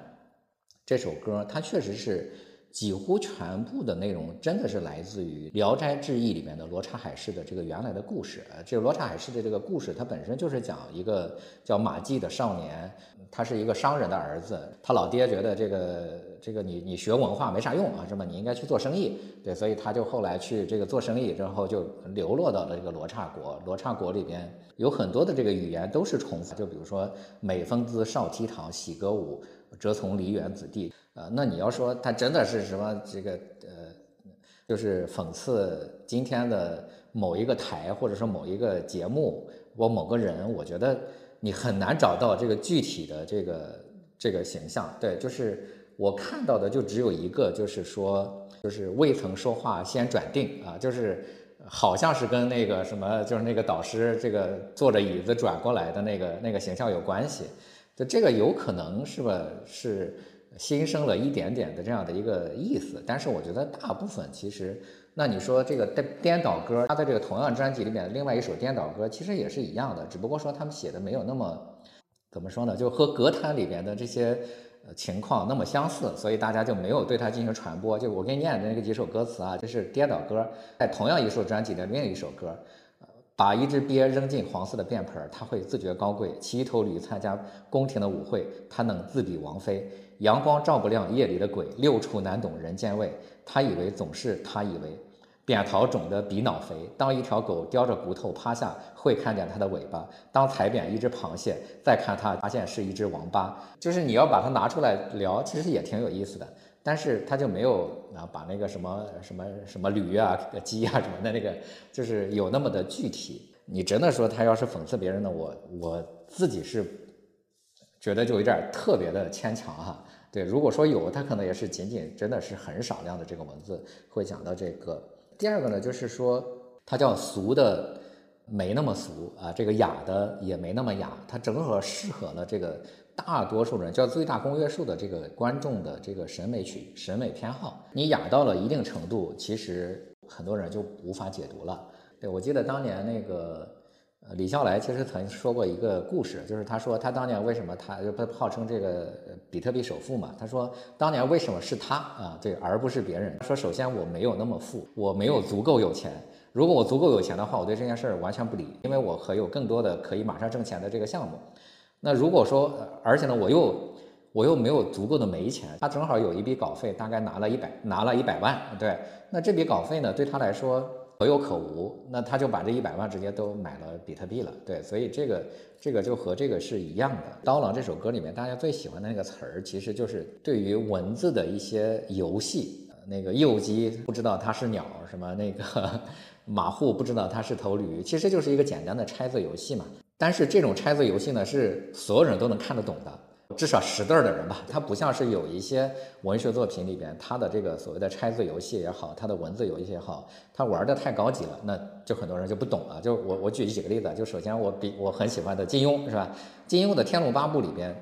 这首歌，它确实是几乎全部的内容真的是来自于《聊斋志异》里面的罗刹海市的这个原来的故事。这个罗刹海市的这个故事，它本身就是讲一个叫马季的少年，他是一个商人的儿子，他老爹觉得这个。 这个你你学文化没啥用啊，是吧？你应该去做生意，对，所以他就后来去这个做生意，然后就流落到了这个罗刹国。罗刹国里边有很多的这个语言都是重复，就比如说美风姿少梯堂，喜歌舞，折从梨园子弟。呃，那你要说他真的是什么这个呃，就是讽刺今天的某一个台或者说某一个节目或某个人，我觉得你很难找到这个具体的这个这个形象，对，就是。 我看到的就只有一个，就是说，就是未曾说话先转腚啊，就是好像是跟那个什么，就是那个导师这个坐着椅子转过来的那个那个形象有关系。就这个有可能是吧，是新生了一点点的这样的一个意思。但是我觉得大部分其实，那你说这个颠颠倒歌，他在这个同样专辑里面的另外一首颠倒歌，其实也是一样的，只不过说他们写的没有那么怎么说呢，就和格谈里面的这些。 情况那么相似，所以大家就没有对它进行传播。就我给你念的那个几首歌词啊，就是颠倒歌，在同样一首专辑的另一首歌，把一只鳖扔进黄色的便盆，它会自觉高贵；骑一头驴参加宫廷的舞会，它能自比王妃。阳光照不亮夜里的鬼，六畜难懂人间味。他以为总是他以为，扁桃肿的比脑肥。当一条狗叼着骨头趴下，会看见它的尾巴；当踩扁一只螃蟹，再看它，发现是一只王八。就是你要把它拿出来聊，其实也挺有意思的。但是它就没有啊，把那个什么什么什么驴啊、鸡啊什么的那个，就是有那么的具体。你真的说它要是讽刺别人呢，我我自己是觉得就有点特别的牵强哈。 对，如果说有，它可能也是仅仅真的是很少量的这个文字会讲到这个。第二个呢，就是说它叫俗的没那么俗啊，这个雅的也没那么雅，它正好适合了这个大多数人，叫最大公约数的这个观众的这个审美取审美偏好。你雅到了一定程度，其实很多人就无法解读了。对，我记得当年那个。 李笑来其实曾说过一个故事，就是他说他当年为什么他就号称这个比特币首富嘛？他说当年为什么是他啊？对，而不是别人。说首先我没有那么富，我没有足够有钱。如果我足够有钱的话，我对这件事儿完全不理，因为我还有更多的可以马上挣钱的这个项目。那如果说，而且呢，我又我又没有足够的没钱，他正好有一笔稿费，大概拿了一百拿了一百万，对，那这笔稿费呢，对他来说。 可有可无，那他就把这一百万直接都买了比特币了，对，所以这个这个就和这个是一样的。《刀郎》这首歌里面，大家最喜欢的那个词儿，其实就是对于文字的一些游戏。那个鼬鸡不知道它是鸟，什么那个马户不知道它是头驴，其实就是一个简单的拆字游戏嘛。但是这种拆字游戏呢，是所有人都能看得懂的。 至少识字儿的人吧，他不像是有一些文学作品里边，他的这个所谓的拆字游戏也好，他的文字游戏也好，他玩的太高级了，那就很多人就不懂了。就我我举几个例子，就首先我比我很喜欢的金庸是吧？金庸的《天龙八部》里边，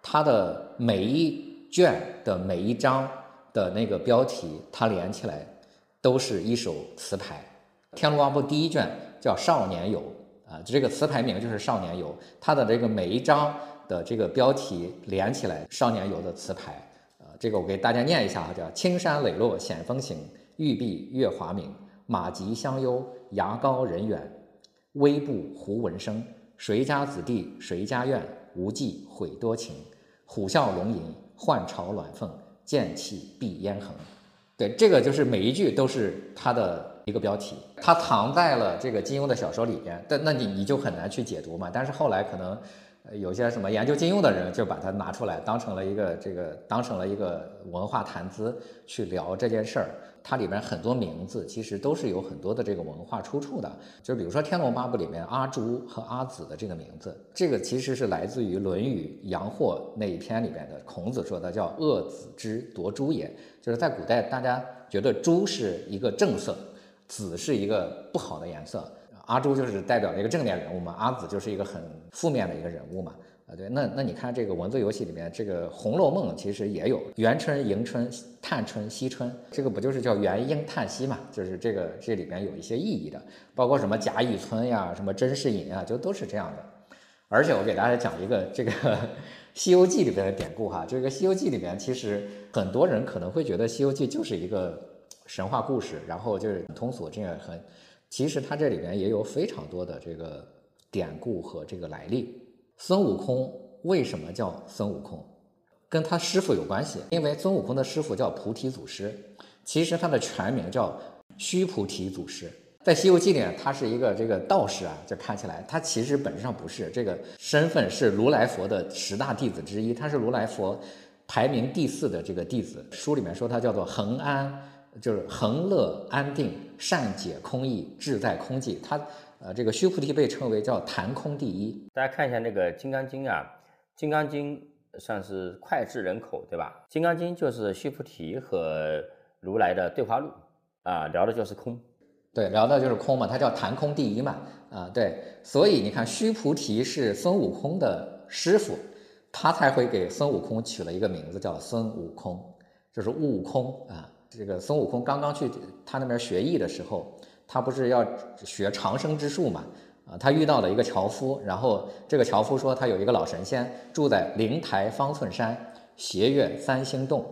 他的每一卷的每一章的那个标题，它连起来都是一首词牌。《天龙八部》第一卷叫《少年游》啊，这个词牌名就是《少年游》，它的这个每一章。 的这个标题连起来，《少年游》的词牌，呃，这个我给大家念一下啊，叫“青山磊落显风行，玉臂月华明，马疾相忧，牙高人远，微步胡文生。谁家子弟谁家院，无忌悔多情。虎啸龙吟，换巢鸾凤，剑气碧烟横。”对，这个就是每一句都是它的。 一个标题，它藏在了这个金庸的小说里边，但那你你就很难去解读嘛。但是后来可能，有些什么研究金庸的人就把它拿出来当成了一个这个当成了一个文化谈资去聊这件事儿。它里边很多名字其实都是有很多的这个文化出处的，就比如说《天龙八部》里面阿朱和阿紫的这个名字，这个其实是来自于《论语·阳货》那一篇里边的孔子说的叫“恶子之夺朱也”，就是在古代大家觉得朱是一个正色，紫是一个不好的颜色。阿朱就是代表了一个正面人物嘛，阿紫就是一个很负面的一个人物嘛，啊对，那那你看这个文字游戏里面，这个《红楼梦》其实也有元春、迎春、探春、惜春，这个不就是叫元婴探惜嘛？就是这个这里面有一些意义的，包括什么贾雨村呀、什么甄士隐啊，就都是这样的。而且我给大家讲一个这个《西游记》里面的典故哈，这个《西游记》里面其实很多人可能会觉得《西游记》就是一个神话故事，然后就是很通俗，这样很。其实它这里面也有非常多的这个典故和这个来历。孙悟空为什么叫孙悟空？跟他师父有关系，因为孙悟空的师父叫菩提祖师，其实他的全名叫须菩提祖师。在《西游记》里，他是一个这个道士啊，就看起来他其实本质上不是，这个身份是如来佛的十大弟子之一，他是如来佛排名第四的这个弟子。书里面说他叫做恒安。就是恒乐安定善解空意志在空寂，他呃这个须菩提被称为叫谈空第一。大家看一下那个金刚经啊，金刚经算是脍炙人口，对吧？金刚经就是须菩提和如来的对话录啊、呃、聊的就是空，对，聊的就是空嘛，他叫谈空第一嘛，啊、呃、对，所以你看须菩提是孙悟空的师傅，他才会给孙悟空取了一个名字叫孙悟空，就是悟空啊、呃这个孙悟空刚刚去他那边学艺的时候，他不是要学长生之术嘛？啊，他遇到了一个樵夫，然后这个樵夫说他有一个老神仙住在灵台方寸山，斜月三星洞。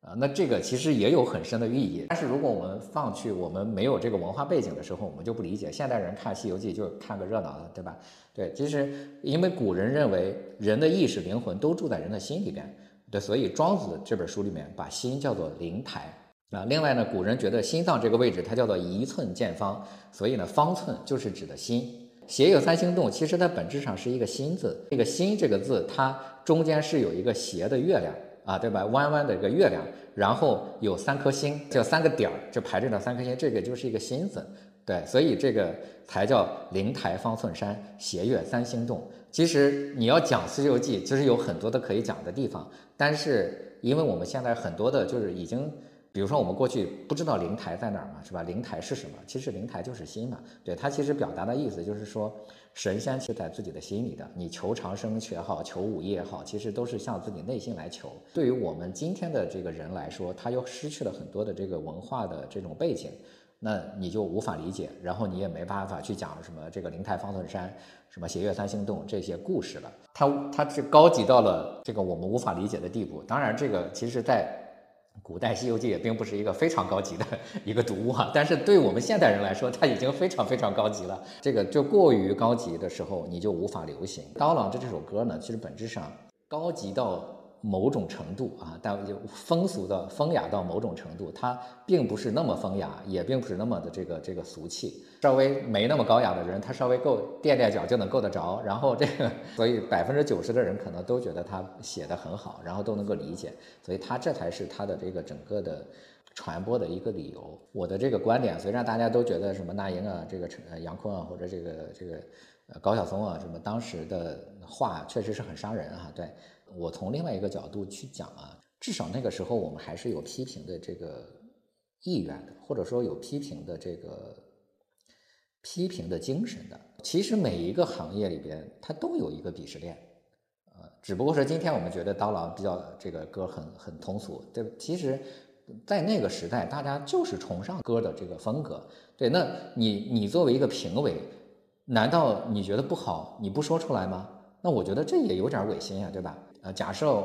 啊，那这个其实也有很深的寓意。但是如果我们放去我们没有这个文化背景的时候，我们就不理解。现代人看《西游记》就看个热闹了，对吧？对，其实因为古人认为人的意识、灵魂都住在人的心里边，对，所以庄子这本书里面把心叫做灵台。啊，另外呢，古人觉得心脏这个位置它叫做一寸见方，所以呢，方寸就是指的心。斜月三星洞其实它本质上是一个心字，这个心这个字它中间是有一个斜的月亮啊，对吧？弯弯的一个月亮，然后有三颗星，就三个点就排着的三颗星，这个就是一个心字。对，所以这个才叫灵台方寸山，斜月三星洞。其实你要讲《西游记》，就是有很多的可以讲的地方，但是因为我们现在很多的就是已经。比如说我们过去不知道灵台在哪儿嘛，是吧？灵台是什么？其实灵台就是心嘛。对，它其实表达的意思就是说，神仙是在自己的心里的。你求长生也好，求武艺也好，其实都是向自己内心来求。对于我们今天的这个人来说，他又失去了很多的这个文化的这种背景，那你就无法理解，然后你也没办法去讲什么这个灵台方寸山、什么斜月三星洞这些故事了。它它是高级到了这个我们无法理解的地步。当然，这个其实，在古代《西游记》也并不是一个非常高级的一个读物啊，但是对我们现代人来说，它已经非常非常高级了。这个就过于高级的时候，你就无法流行。刀郎这这首歌呢，其实本质上高级到某种程度啊，但风俗的风雅到某种程度，它并不是那么风雅，也并不是那么的这个这个俗气。稍微没那么高雅的人，他稍微够垫垫脚就能够得着。然后这个，所以百分之九十的人可能都觉得他写得很好，然后都能够理解，所以他这才是他的这个整个的传播的一个理由。我的这个观点，虽然大家都觉得什么那英啊、这个杨坤啊，或者这个这个高晓松啊，什么当时的话确实是很伤人啊，对。我从另外一个角度去讲啊，至少那个时候我们还是有批评的这个意愿的，或者说有批评的这个批评的精神的。其实每一个行业里边，它都有一个鄙视链，呃，只不过是今天我们觉得刀郎比较这个歌很很通俗，对吧？其实，在那个时代，大家就是崇尚歌的这个风格。对，那你你作为一个评委，难道你觉得不好，你不说出来吗？那我觉得这也有点违心呀，对吧？呃，假设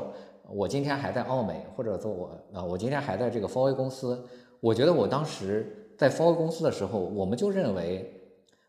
我今天还在奥美，或者说我啊、呃，我今天还在这个 四 A 公司，我觉得我当时在 四 A 公司的时候，我们就认为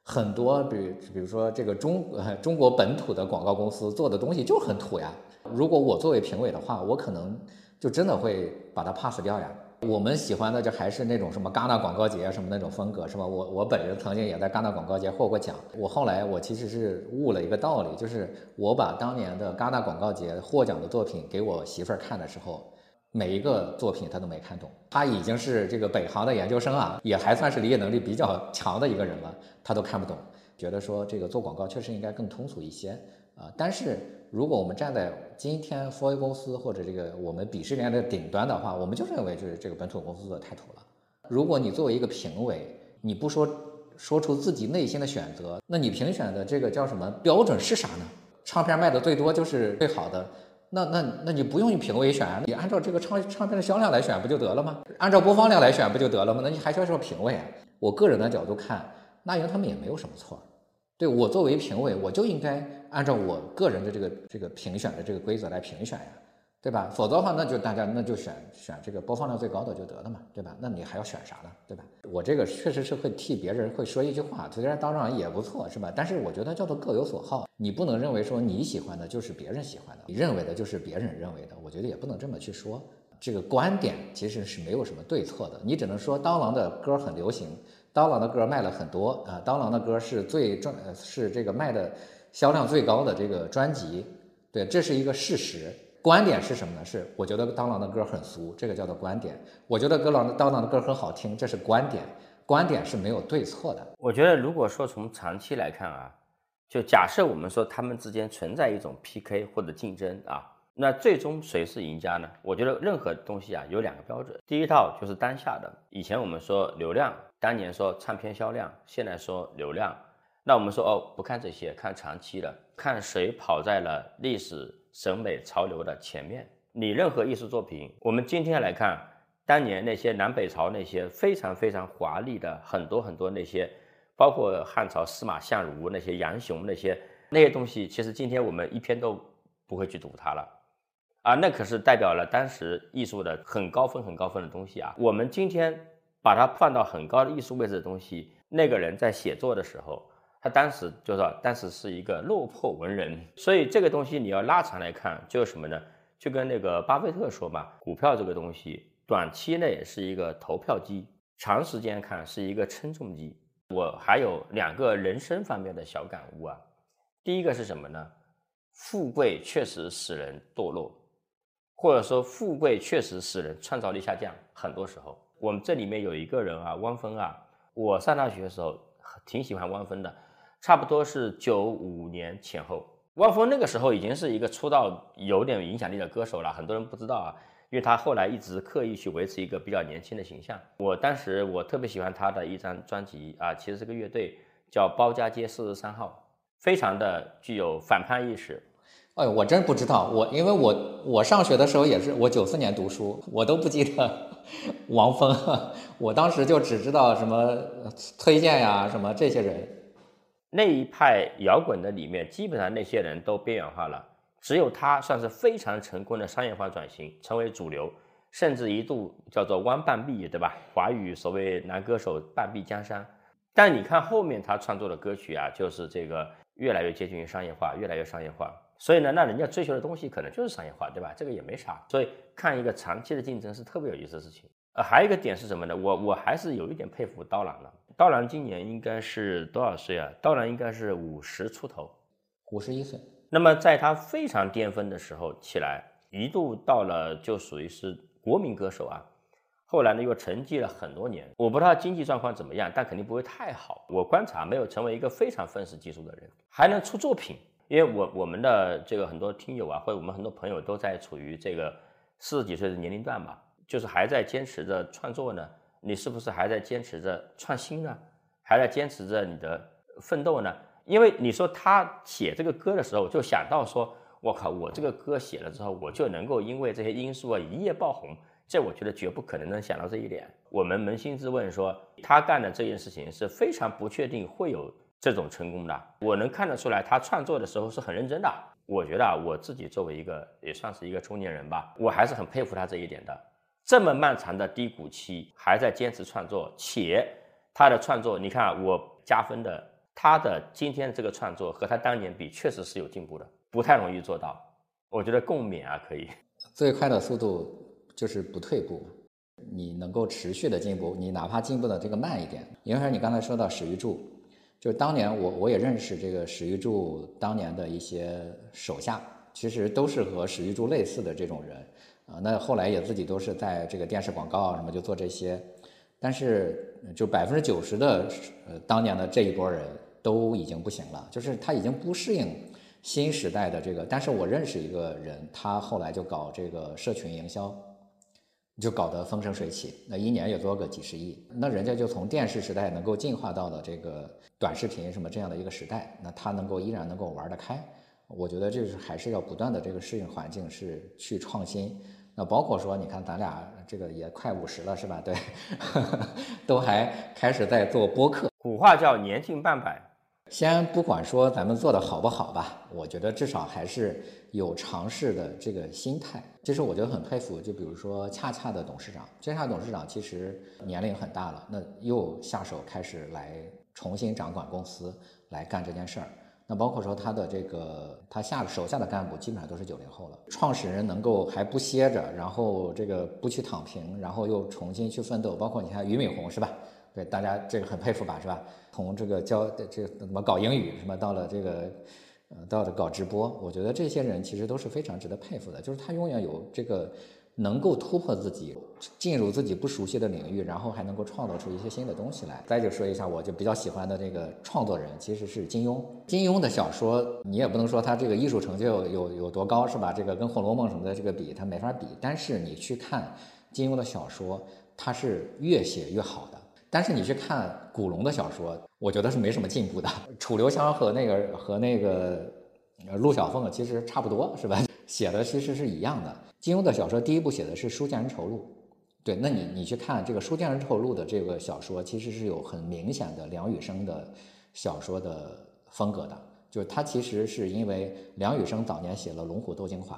很多，比如比如说这个中、呃、中国本土的广告公司做的东西就很土呀。如果我作为评委的话，我可能就真的会把它 pass 掉呀。我们喜欢的就还是那种什么戛纳广告节什么那种风格，是吧？我我本人曾经也在戛纳广告节获过奖。我后来我其实是悟了一个道理，就是我把当年的戛纳广告节获奖的作品给我媳妇儿看的时候，每一个作品她都没看懂。她已经是这个北航的研究生啊，也还算是理解能力比较强的一个人了，她都看不懂，觉得说这个做广告确实应该更通俗一些啊、呃。但是如果我们站在今天 F O I 公司或者这个我们鄙视链的顶端的话，我们就认为就是这个本土公司做的太土了。如果你作为一个评委，你不说说出自己内心的选择，那你评选的这个叫什么标准是啥呢？唱片卖的最多就是最好的，那那那你不用评委选，你按照这个唱唱片的销量来选不就得了吗？按照播放量来选不就得了吗？那你还需要什么评委啊？我个人的角度看，那英他们也没有什么错。对，我作为评委，我就应该按照我个人的这个这个评选的这个规则来评选呀，对吧？否则的话，那就大家那就选选这个播放量最高的就得了嘛，对吧？那你还要选啥呢，对吧？我这个确实是会替别人会说一句话，虽然当然也不错，是吧？但是我觉得叫做各有所好，你不能认为说你喜欢的就是别人喜欢的，你认为的就是别人认为的，我觉得也不能这么去说。这个观点其实是没有什么对错的，你只能说刀郎的歌很流行。刀郎的歌卖了很多啊，刀郎的歌是最赚，是这个卖的销量最高的这个专辑，对，这是一个事实。观点是什么呢？是我觉得刀郎的歌很俗，这个叫做观点。我觉得刀郎的刀郎的歌很好听，这是观点。观点是没有对错的。我觉得如果说从长期来看啊，就假设我们说他们之间存在一种 P K 或者竞争啊，那最终谁是赢家呢？我觉得任何东西啊有两个标准，第一套就是当下的，以前我们说流量。当年说唱片销量，现在说流量，那我们说哦，不看这些，看长期的，看谁跑在了历史审美潮流的前面。你任何艺术作品，我们今天来看，当年那些南北朝那些非常非常华丽的很多很多那些，包括汉朝司马相如那些杨雄那些那些东西，其实今天我们一篇都不会去读它了。啊，那可是代表了当时艺术的很高分很高分的东西啊。我们今天把它放到很高的艺术位置的东西，那个人在写作的时候，他当时就说，当时是一个落魄文人。所以这个东西你要拉长来看，就是什么呢？就跟那个巴菲特说嘛，股票这个东西，短期内是一个投票机，长时间看是一个称重机。我还有两个人生方面的小感悟啊，第一个是什么呢？富贵确实使人堕落，或者说富贵确实使人创造力下降，很多时候。我们这里面有一个人啊，汪峰啊，我上大学的时候挺喜欢汪峰的，差不多是九五年前后。汪峰那个时候已经是一个出道有点影响力的歌手了，很多人不知道啊，因为他后来一直刻意去维持一个比较年轻的形象。我当时我特别喜欢他的一张专辑啊，其实是个乐队叫包家街四十三号，非常的具有反叛意识。哎，我真不知道，我因为我我上学的时候也是，我九四年读书，我都不记得王峰，我当时就只知道什么推荐呀、啊，什么这些人。那一派摇滚的里面，基本上那些人都边缘化了，只有他算是非常成功的商业化转型，成为主流，甚至一度叫做弯半壁，对吧？华语所谓男歌手半壁江山。但你看后面他创作的歌曲啊，就是这个越来越接近于商业化，越来越商业化。所以呢，那人家追求的东西可能就是商业化，对吧？这个也没啥。所以看一个长期的竞争是特别有意思的事情。呃，还有一个点是什么呢？我我还是有一点佩服刀郎的。刀郎今年应该是多少岁啊？刀郎应该是五十出头，五十一岁。那么在他非常巅峰的时候起来，一度到了就属于是国民歌手啊。后来呢，又沉寂了很多年。我不知道经济状况怎么样，但肯定不会太好。我观察没有成为一个非常愤世嫉俗的人，还能出作品。因为我我们的这个很多听友啊，或者我们很多朋友都在处于这个四十几岁的年龄段嘛，就是还在坚持着创作呢，你是不是还在坚持着创新呢？还在坚持着你的奋斗呢？因为你说他写这个歌的时候，就想到说，我靠，我这个歌写了之后，我就能够因为这些因素啊一夜爆红，这我觉得绝不可能能想到这一点。我们扪心自问说，他干的这件事情是非常不确定会有这种成功的，我能看得出来，他创作的时候是很认真的。我觉得啊，我自己作为一个也算是一个中年人吧，我还是很佩服他这一点的。这么漫长的低谷期，还在坚持创作，且他的创作，你看啊，我加分的，他的今天这个创作和他当年比，确实是有进步的，不太容易做到。我觉得共勉啊，可以。最快的速度就是不退步。你能够持续的进步，你哪怕进步的这个慢一点。因为你刚才说到史玉柱，就当年我我也认识这个史玉柱当年的一些手下，其实都是和史玉柱类似的这种人啊、呃。那后来也自己都是在这个电视广告啊什么就做这些，但是就百分之九十的呃当年的这一波人都已经不行了，就是他已经不适应新时代的这个。但是我认识一个人，他后来就搞这个社群营销，就搞得风生水起，那一年也做个几十亿。那人家就从电视时代能够进化到了这个短视频什么这样的一个时代，那他能够依然能够玩得开。我觉得这是还是要不断的这个适应环境，是去创新。那包括说你看咱俩这个也快五十了是吧，对都还开始在做播客。古话叫年近半百，先不管说咱们做的好不好吧，我觉得至少还是有尝试的这个心态。这是我觉得很佩服，就比如说恰恰的董事长，恰恰董事长其实年龄很大了，那又下手开始来重新掌管公司，来干这件事儿。那包括说他的这个他下手下的干部基本上都是九零后了，创始人能够还不歇着，然后这个不去躺平，然后又重新去奋斗。包括你看俞敏洪是吧，对，大家这个很佩服吧是吧，从这个教这个怎么搞英语什么到了这个呃到了搞直播，我觉得这些人其实都是非常值得佩服的，就是他永远有这个能够突破自己，进入自己不熟悉的领域，然后还能够创造出一些新的东西来。再就说一下我就比较喜欢的这个创作人其实是金庸。金庸的小说你也不能说他这个艺术成就有 有, 有多高是吧，这个跟《红楼梦》什么的这个比他没法比，但是你去看金庸的小说，他是越写越好的。但是你去看古龙的小说，我觉得是没什么进步的。楚留香和那个和那个陆小凤其实差不多是吧，写的其实是一样的。金庸的小说第一部写的是《书剑恩仇录》，对，那你你去看这个《书剑恩仇录》的这个小说，其实是有很明显的梁羽生的小说的风格的，就是他其实是因为梁羽生早年写了《龙虎斗精华》，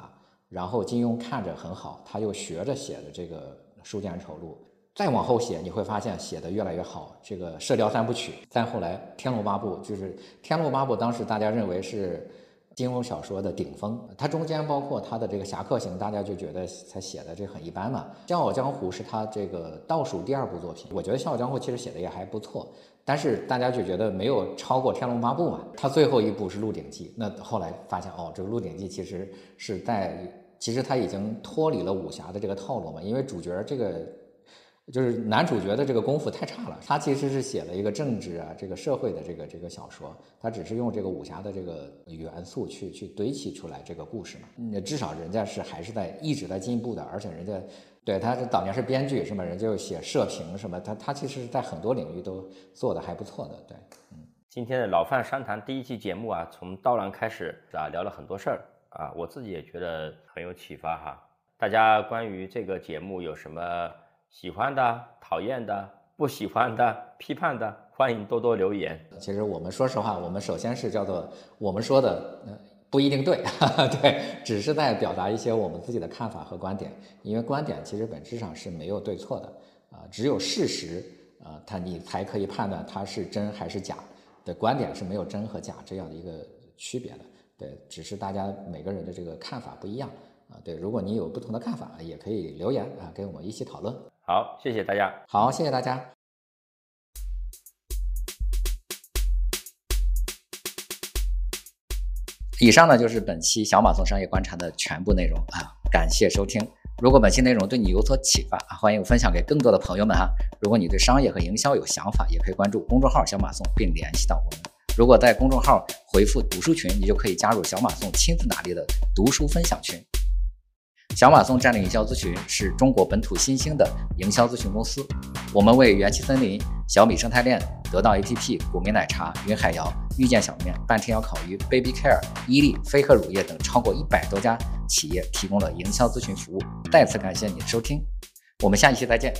然后金庸看着很好，他又学着写的这个《书剑恩仇录》。再往后写，你会发现写的越来越好。这个《射雕三部曲》，再后来《天龙八部》，就是《天龙八部》当时大家认为是金庸小说的顶峰。它中间包括它的这个《侠客行》，大家就觉得才写的这很一般嘛。《笑傲江湖》是他这个倒数第二部作品，我觉得《笑傲江湖》其实写的也还不错，但是大家就觉得没有超过《天龙八部》嘛。它最后一部是《鹿鼎记》，那后来发现哦，这个《鹿鼎记》其实是在其实它已经脱离了武侠的这个套路嘛，因为主角这个。就是男主角的这个功夫太差了，他其实是写了一个政治啊，这个社会的这个这个小说，他只是用这个武侠的这个元素去去堆砌出来这个故事嘛。那至少人家是还是在一直在进步的，而且人家对他早年是编剧是吗？人家又写社评什么，他他其实在很多领域都做的还不错的。对，嗯，今天的老范商谈第一期节目啊，从刀郎开始啊，聊了很多事儿啊，我自己也觉得很有启发哈。大家关于这个节目有什么？喜欢的、讨厌的、不喜欢的、批判的，欢迎多多留言。其实我们说实话，我们首先是叫做我们说的、呃、不一定对哈哈，对，只是在表达一些我们自己的看法和观点。因为观点其实本质上是没有对错的啊、呃，只有事实啊、呃，它你才可以判断它是真还是假的。观点是没有真和假这样的一个区别的，对，只是大家每个人的这个看法不一样啊、呃。对，如果你有不同的看法，也可以留言啊、呃，跟我们一起讨论。好，谢谢大家。好，谢谢大家。以上呢就是本期小马送商业观察的全部内容啊，感谢收听。如果本期内容对你有所启发，欢迎分享给更多的朋友们哈。如果你对商业和营销有想法，也可以关注公众号小马送并联系到我们。如果在公众号回复读书群，你就可以加入小马送亲自打理的读书分享群。小马送战略营销咨询是中国本土新兴的营销咨询公司，我们为元气森林、小米生态链、得到 A P P、古茗奶茶、云海肴、遇见小面、半天窑烤鱼、Baby Care、伊利、飞鹤乳业等超过一百多家企业提供了营销咨询服务。再次感谢你的收听，我们下一期再见。